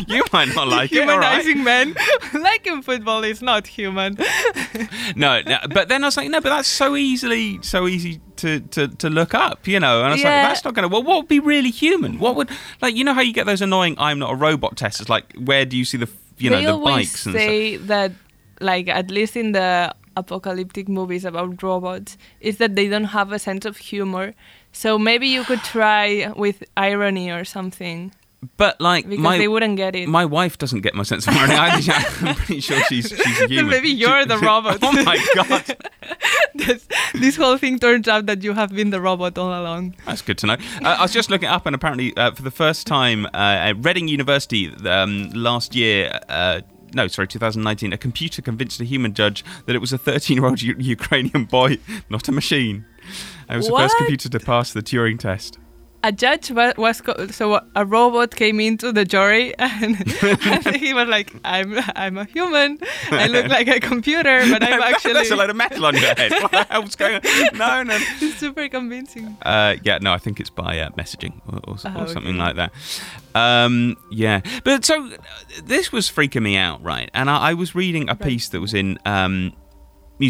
You might not like Humanizing it, all right? Men. Liking football is not human. no, no, but then I was like, no, but that's so easily, so easy to, to, to look up, you know. And I was yeah. like, that's not going to... Well, what would be really human? What would... Like, you know how you get those annoying I'm not a robot tests? It's like, where do you see the, you they know, the bikes and stuff? They always say that, like, at least in the... apocalyptic movies about robots is that they don't have a sense of humor, so maybe you could try with irony or something, but like because my, they wouldn't get it. My wife doesn't get my sense of irony. I'm pretty sure she's, she's a human. Maybe you're she, the robot. Oh my god. this, this whole thing turns out that you have been the robot all along. That's good to know. uh, I was just looking up, and apparently uh, for the first time uh, at Reading University um, last year uh No, sorry, two thousand nineteen, a computer convinced a human judge that it was a thirteen-year-old U- Ukrainian boy, not a machine. It was what? The first computer to pass the Turing test. A judge was... was co- so a robot came into the jury and, and he was like, I'm I'm a human, I look like a computer, but I'm actually... That's a load of metal on your head. What the hell's going on? No, no. It's super convincing. Uh, yeah, no, I think it's by uh, messaging or, or, oh, or something okay. like that. Um, yeah. But so this was freaking me out, right? And I, I was reading a right. piece that was in... Um,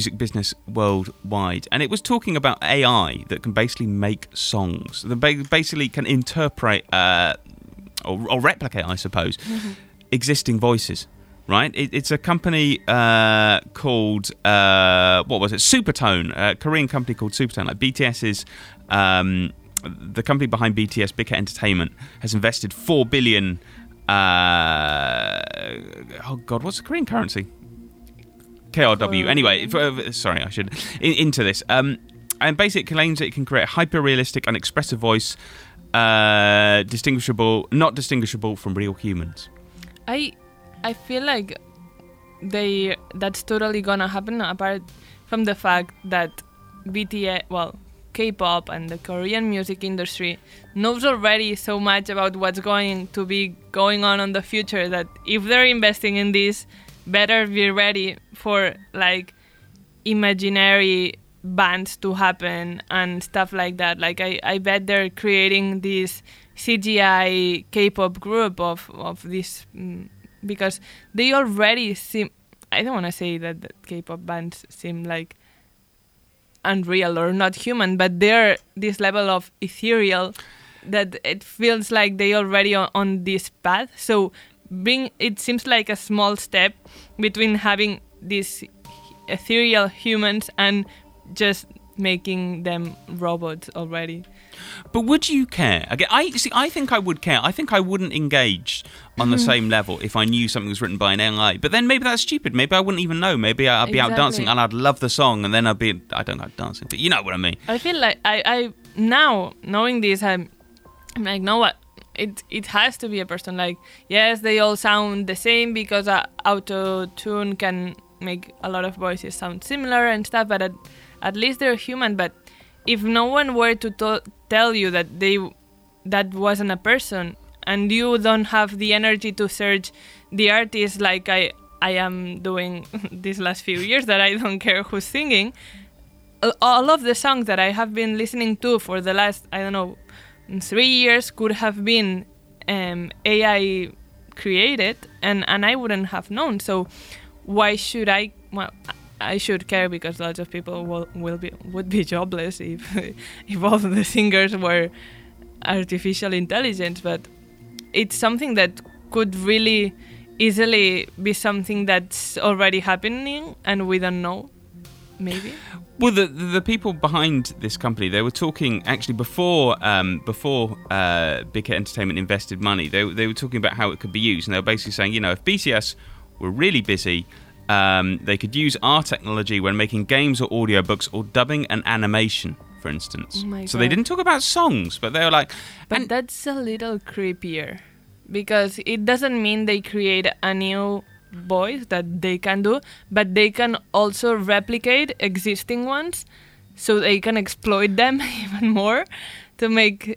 Music Business Worldwide, and it was talking about A I that can basically make songs, that basically can interpret uh, or, or replicate, I suppose, mm-hmm. existing voices, right? It, it's a company uh, called, uh, what was it, Supertone, a Korean company called Supertone, like BTS's, um, the company behind B T S, Big Hit Entertainment, has invested four billion dollars, uh, oh God, what's the Korean currency? K R W. Anyway, for, sorry, I should in, into this. Um, and basically, it claims that it can create a hyper-realistic and expressive voice, uh, distinguishable, not distinguishable from real humans. I, I feel like they that's totally gonna happen. Apart from the fact that B T S, well, K-pop and the Korean music industry knows already so much about what's going to be going on in the future that if they're investing in this, better be ready for like imaginary bands to happen and stuff like that. Like I, I bet they're creating this C G I K-pop group of of this because they already seem. I don't want to say that, that K-pop bands seem like unreal or not human, but they're this level of ethereal that it feels like they already on, on this path. So being, it seems like a small step between having these ethereal humans and just making them robots already. But would you care? Again, I see. I think I would care. I think I wouldn't engage on the same level if I knew something was written by an A I. But then maybe that's stupid. Maybe I wouldn't even know. Maybe I'd be exactly. out dancing and I'd love the song, and then I'd be I don't like dancing, but you know what I mean. I feel like I, I now knowing this, I'm, I'm like, no, what it it has to be a person. Like, yes, they all sound the same because uh, auto tune can make a lot of voices sound similar and stuff. But at, at least they're human. But if no one were to, to tell you that they that wasn't a person, and you don't have the energy to search the artist like I I am doing these last few years, that I don't care who's singing, all of the songs that I have been listening to for the last, I don't know, three years could have been um, A I created, and, and I wouldn't have known. So why should I... Well, I should care, because lots of people will, will be would be jobless if if all of the singers were artificial intelligence. But it's something that could really easily be something that's already happening and we don't know, maybe. Well, the the people behind this company, they were talking actually before um, before uh, Big Hit Entertainment invested money. They they were talking about how it could be used, and they were basically saying, you know, if B T S were really busy, Um, they could use our technology when making games or audiobooks or dubbing an animation, for instance. Oh so God. They didn't talk about songs, but they were like... But and- that's a little creepier, because it doesn't mean they create a new voice that they can do, but they can also replicate existing ones, so they can exploit them even more to make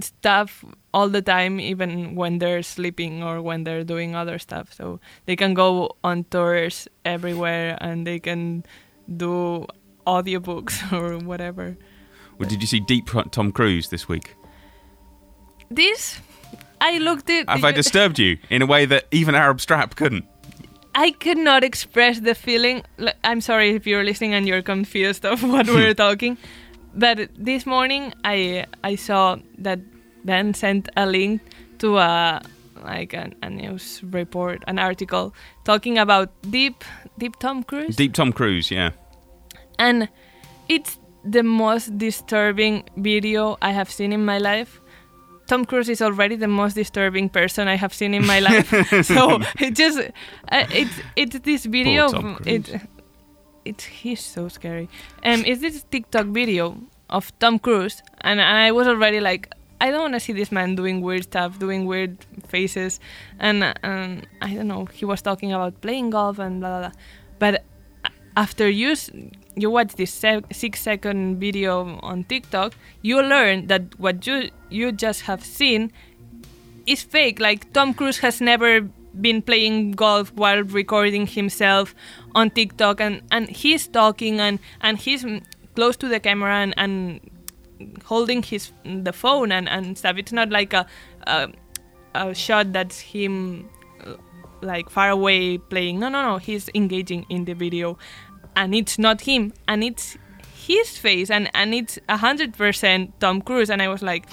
stuff all the time, even when they're sleeping or when they're doing other stuff. So they can go on tours everywhere and they can do audiobooks or whatever. Well, did you see Deep Tom Cruise this week? This? I looked at... Have I disturbed you in a way that even Arab Strap couldn't? I could not express the feeling. I'm sorry if you're listening and you're confused of what we're talking. But this morning I I saw that Ben sent a link to a like a, a news report, an article talking about Deep Deep Tom Cruise. Deep Tom Cruise, yeah. And it's the most disturbing video I have seen in my life. Tom Cruise is already the most disturbing person I have seen in my life. So it just uh, it's it's this video. Poor Tom Cruise. It, It's, he's so scary. Um, is this TikTok video of Tom Cruise? And, and I was already like, I don't want to see this man doing weird stuff, doing weird faces. And, and I don't know, he was talking about playing golf and blah, blah, blah. But after you, you watch this se- six-second video on TikTok, you learn that what you, you just have seen is fake. Like, Tom Cruise has never... been playing golf while recording himself on TikTok, and, and he's talking and, and he's close to the camera and, and holding his the phone and, and stuff. It's not like a, a a shot that's him like far away playing. No, no, no. He's engaging in the video, and it's not him, and it's his face, and, and it's a hundred percent Tom Cruise. And I was like,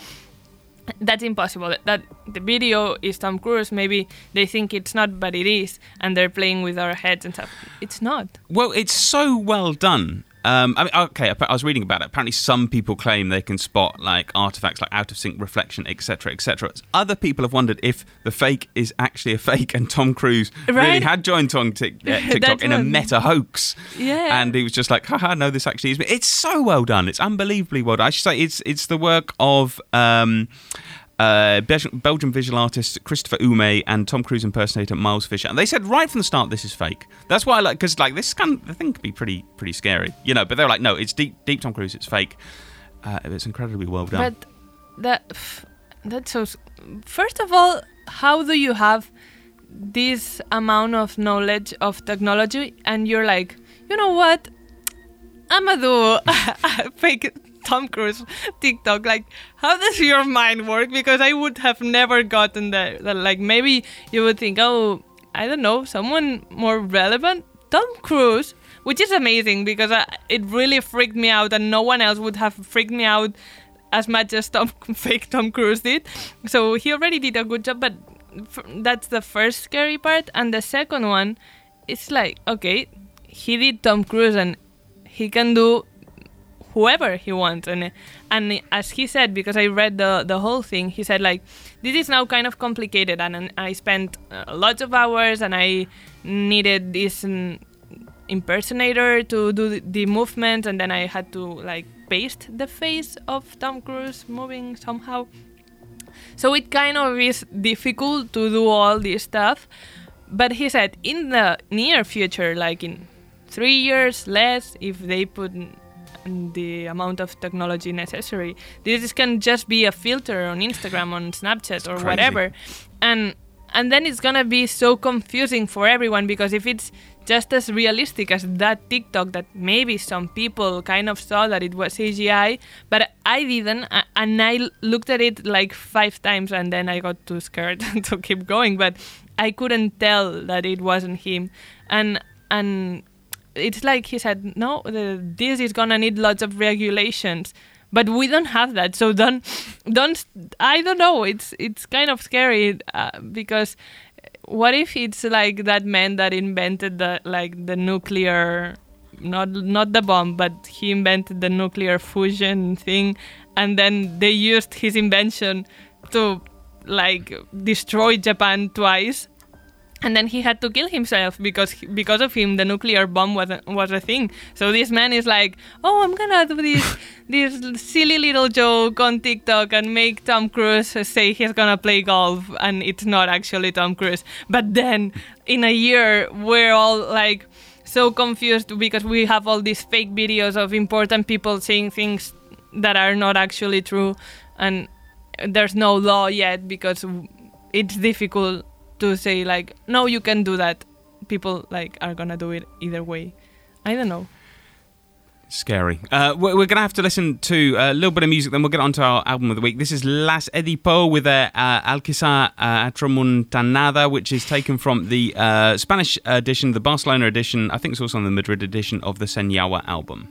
that's impossible. That the video is Tom Cruise. Maybe they think it's not, but it is, and they're playing with our heads and stuff. It's not. Well, it's so well done. Um, I mean, okay, I was reading about it. Apparently, some people claim they can spot like artifacts, like out of sync reflection, et cetera, et cetera. Other people have wondered if the fake is actually a fake, and Tom Cruise right? really had joined Tom Tick, uh, TikTok in one. a meta hoax. Yeah, and he was just like, "Haha, no, this actually is me." It's so well done. It's unbelievably well done. I should say it's it's the work of um, uh, Belgian visual artist Christopher Ume and Tom Cruise impersonator Miles Fisher. And they said right from the start, this is fake. That's why I like, because like this can the thing could be pretty pretty scary, you know. But they're like, no, it's deep deep Tom Cruise. It's fake. Uh, it's incredibly well done. But that that's so. First of all, how do you have this amount of knowledge of technology and you're like, you know what? I'm gonna do a fake Tom Cruise TikTok. Like, how does your mind work? Because I would have never gotten there. Like, maybe you would think, oh, I don't know, someone more relevant, Tom Cruise, which is amazing because I, it really freaked me out, and no one else would have freaked me out as much as Tom, fake Tom Cruise did. So he already did a good job, but f- that's the first scary part. And the second one, it's like, okay, he did Tom Cruise and he can do whoever he wants. And and as he said, because I read the, the whole thing, he said, like, this is now kind of complicated and, and I spent uh, lots of hours and I needed this um, impersonator to do the, the movement, and then I had to, like, paste the face of Tom Cruise moving somehow. So it kind of is difficult to do all this stuff. But he said in the near future, like in three years less, if they put the amount of technology necessary, this can just be a filter on Instagram, on Snapchat, or whatever. And and then it's gonna be so confusing for everyone, because if it's just as realistic as that TikTok that maybe some people kind of saw that it was C G I, but I didn't, and I looked at it like five times and then I got too scared to keep going, but I couldn't tell that it wasn't him. And and it's like he said, no, the, this is gonna need lots of regulations, but we don't have that, so don't, don't. I don't know. It's it's kind of scary uh, because what if it's like that man that invented the like the nuclear, not not the bomb, but he invented the nuclear fusion thing, and then they used his invention to like destroy Japan twice. And then he had to kill himself because he, because of him, the nuclear bomb was a, was a thing. So this man is like, oh, I'm gonna do this this silly little joke on TikTok and make Tom Cruise say he's gonna play golf, and it's not actually Tom Cruise. But then in a year, we're all like so confused because we have all these fake videos of important people saying things that are not actually true, and there's no law yet because it's difficult to say, like, no, you can do that. People, like, are gonna do it either way. I don't know. Scary. Uh, we're, we're gonna have to listen to a little bit of music, then we'll get on to our album of the week. This is Las Edipo with uh, uh, Alquisa uh, Atramontanada, which is taken from the uh, Spanish edition, the Barcelona edition, I think it's also on the Madrid edition of the Senyawa album.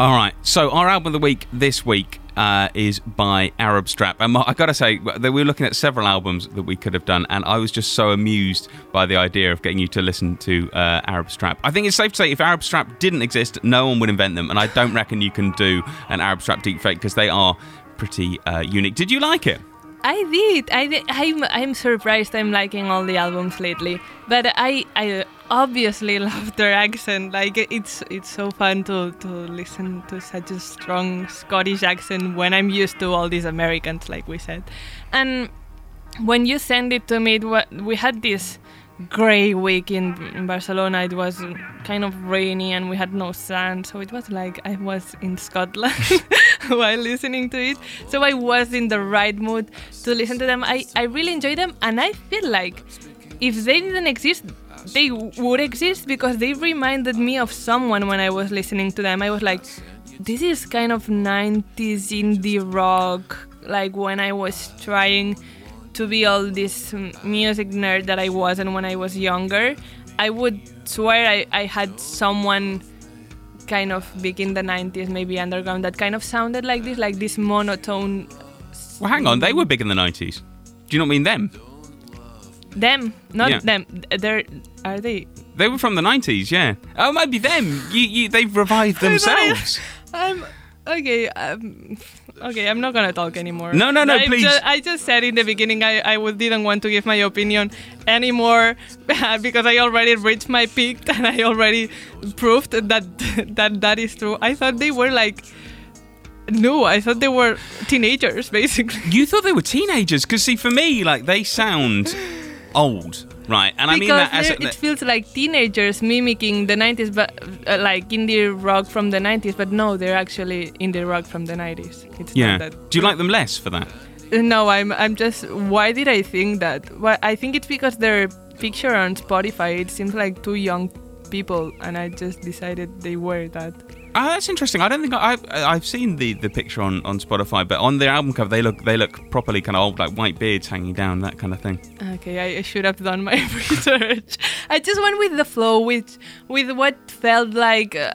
All right, so our album of the week this week uh, is by Arab Strap. And I got to say, we were looking at several albums that we could have done, and I was just so amused by the idea of getting you to listen to uh, Arab Strap. I think it's safe to say if Arab Strap didn't exist, no one would invent them, and I don't reckon you can do an Arab Strap deepfake because they are pretty uh, unique. Did you like it? I did. I did. I'm, I'm surprised I'm liking all the albums lately, but I... I obviously love their accent. Like it's it's so fun to, to listen to such a strong Scottish accent when I'm used to all these Americans, like we said. And when you send it to me, it wa- we had this grey week in, in Barcelona. It was kind of rainy and we had no sun, so it was like I was in Scotland while listening to it. So I was in the right mood to listen to them. I, I really enjoyed them, and I feel like if they didn't exist, they would exist because they reminded me of someone when I was listening to them. I was like, this is kind of nineties indie rock, like when I was trying to be all this music nerd that I wasn't when I was younger. I would swear I, I had someone kind of big in the nineties, maybe underground, that kind of sounded like this, like this monotone... Well, hang on, they were big in the nineties. Do you not mean them? Them, not yeah. them. They're, are they? They were from the nineties, yeah. Oh, it might be them. You, you, they've revived themselves. I'm okay. Um, okay, I'm not gonna talk anymore. No, no, no, I please. Just, I just said in the beginning I, I didn't want to give my opinion anymore because I already reached my peak and I already proved that that that is true. I thought they were like. No, I thought they were teenagers, basically. You thought they were teenagers because, see, for me, like they sound. Old, right? And because I mean that as a, it feels like teenagers mimicking the nineties, but uh, like indie rock from the nineties. But no, they're actually indie rock from the nineties. It's yeah. Not that. Do you like them less for that? No, I'm. I'm just. Why did I think that? Well, I think it's because their picture on Spotify. It seems like too young people, and I just decided they were that. Oh, that's interesting. I don't think I, I've I've seen the, the picture on, on Spotify, but on the album cover they look they look properly kind of old, like white beards hanging down, that kind of thing. Okay, I should have done my research. I just went with the flow, with with what felt like. Uh,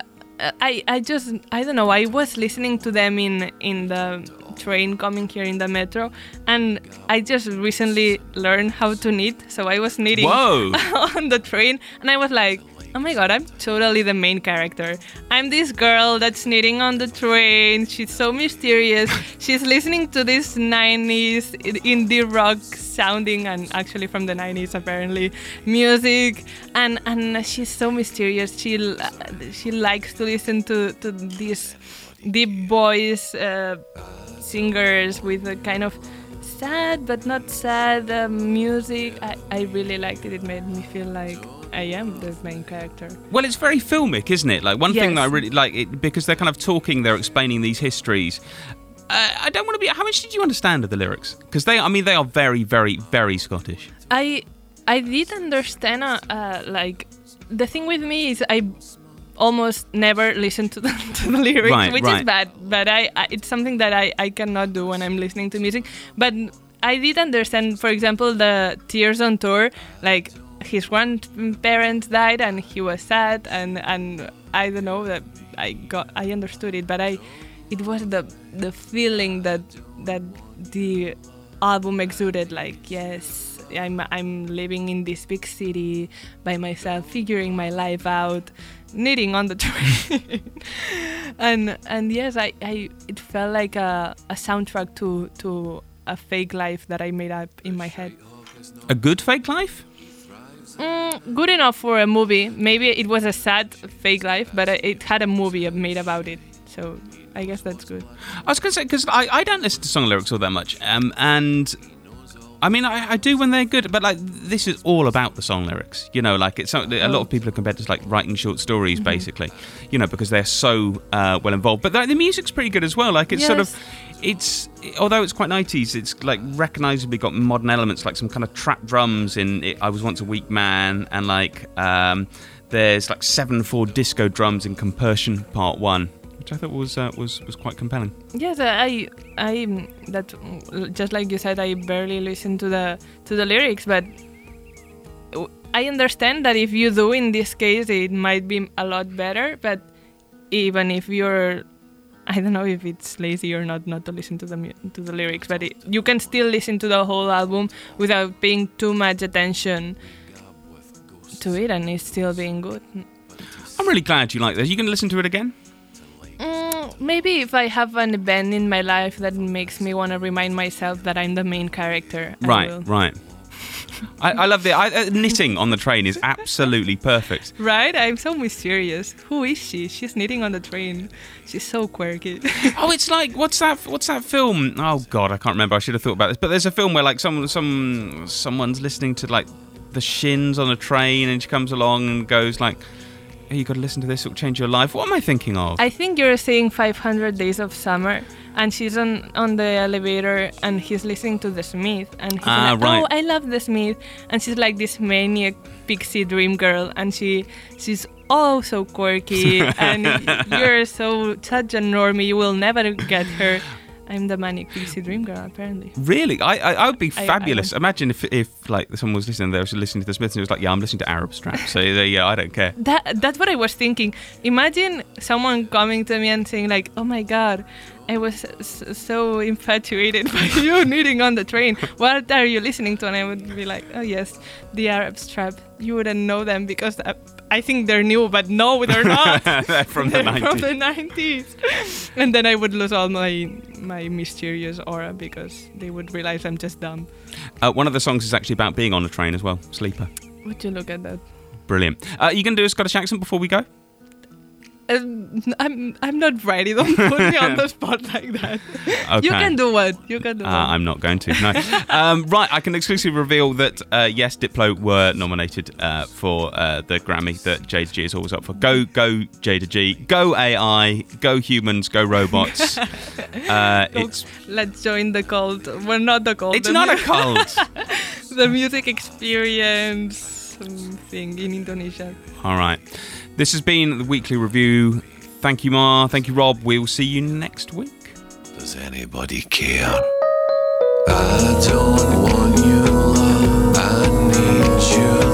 I I just I don't know. I was listening to them in in the train coming here in the metro, and I just recently learned how to knit, so I was knitting Whoa. on the train, and I was like, oh my god, I'm totally the main character. I'm this girl that's knitting on the train. She's so mysterious. She's listening to this nineties indie rock sounding, and actually from the nineties apparently, music. And and she's so mysterious. She she likes to listen to to these deep voice uh, singers with a kind of sad but not sad uh, music. I, I really liked it. It made me feel like I am the main character. Well, it's very filmic, isn't it? Like, one yes. thing that I really like, it, because they're kind of talking, they're explaining these histories. Uh, I don't want to be... How much did you understand of the lyrics? Because they, I mean, they are very, very, very Scottish. I I did understand, uh, uh, like... The thing with me is I almost never listen to the, to the lyrics, right, which right. is bad. But I, I it's something that I, I cannot do when I'm listening to music. But I did understand, for example, the Tears on Tour, like... His grandparents died, and he was sad, and, and I don't know that I got I understood it, but I it was the the feeling that that the album exuded, like yes, I'm I'm living in this big city by myself, figuring my life out, knitting on the train, and and yes, I, I it felt like a, a soundtrack to to a fake life that I made up in my head. A good fake life? Mm, good enough for a movie. Maybe it was a sad fake life, but it had a movie made about it, so I guess that's good. I was going to say, because I, I don't listen to song lyrics all that much, um, and I mean I, I do when they're good, but like this is all about the song lyrics, you know, like it's a lot of people are compared to like writing short stories, mm-hmm. basically, you know, because they're so uh, well involved, but the, the music's pretty good as well, like it's yes. sort of It's although it's quite nineties, it's like recognisably got modern elements, like some kind of trap drums in it, I Was Once a Weak Man, and like um, there's like seven four disco drums in Compersion Part One, which I thought was uh, was was quite compelling. Yes, I I that just like you said, I barely listen to the to the lyrics, but I understand that if you do in this case, it might be a lot better. But even if you're I don't know if it's lazy or not not to listen to the to the lyrics, but it, you can still listen to the whole album without paying too much attention to it, and it's still being good. I'm really glad you like this. You going to listen to it again? Mm, maybe if I have an event in my life that makes me want to remind myself that I'm the main character. Right, I will. right. I, I love the I, uh, knitting on the train is absolutely perfect. Right? I'm so mysterious. Who is she? She's knitting on the train. She's so quirky. Oh, it's like what's that? What's that film? Oh God, I can't remember. I should have thought about this. But there's a film where like some some someone's listening to like the Shins on a train, and she comes along and goes like, "Hey, you got to listen to this. It'll change your life." What am I thinking of? I think you're saying five hundred Days of Summer. And she's on, on the elevator, and he's listening to The Smiths, and he's ah, like, right. "Oh, I love The Smiths," and she's like this maniac pixie dream girl, and she she's oh so quirky, and you're so such a normie, you will never get her. I'm the manic pixie dream girl, apparently. Really, I I, I would be fabulous. I, I Imagine if if like someone was listening, they were listening to The Smiths, and it was like, "Yeah, I'm listening to Arab Strap." So yeah, I don't care. That that's what I was thinking. Imagine someone coming to me and saying like, "Oh my god, I was so infatuated by you knitting on the train. What are you listening to?" And I would be like, "Oh yes, the Arab Strap." You wouldn't know them because I think they're new, but no, they're not. They're from the nineties. From the nineties. And then I would lose all my my mysterious aura because they would realize I'm just dumb. Uh, one of the songs is actually about being on a train as well. Sleeper. Would you look at that? Brilliant. Uh, are you going to do a Scottish accent before we go? I'm I'm not ready. Don't put me on the spot like that. Okay. You can do what you can do. Uh, I'm not going to. No. um, right. I can exclusively reveal that uh, yes, Diplo were nominated uh, for uh, the Grammy that Jayda G is always up for. Go go Jayda G. Go A I. Go humans. Go robots. uh, it's let's join the cult. We're well, not the cult. It's the not mu- a cult. The music experience. something in Indonesia. All right. This has been The Weekly Review. Thank you, Ma. Thank you, Rob. We'll see you next week. Does anybody care? I don't want you, love. I need you.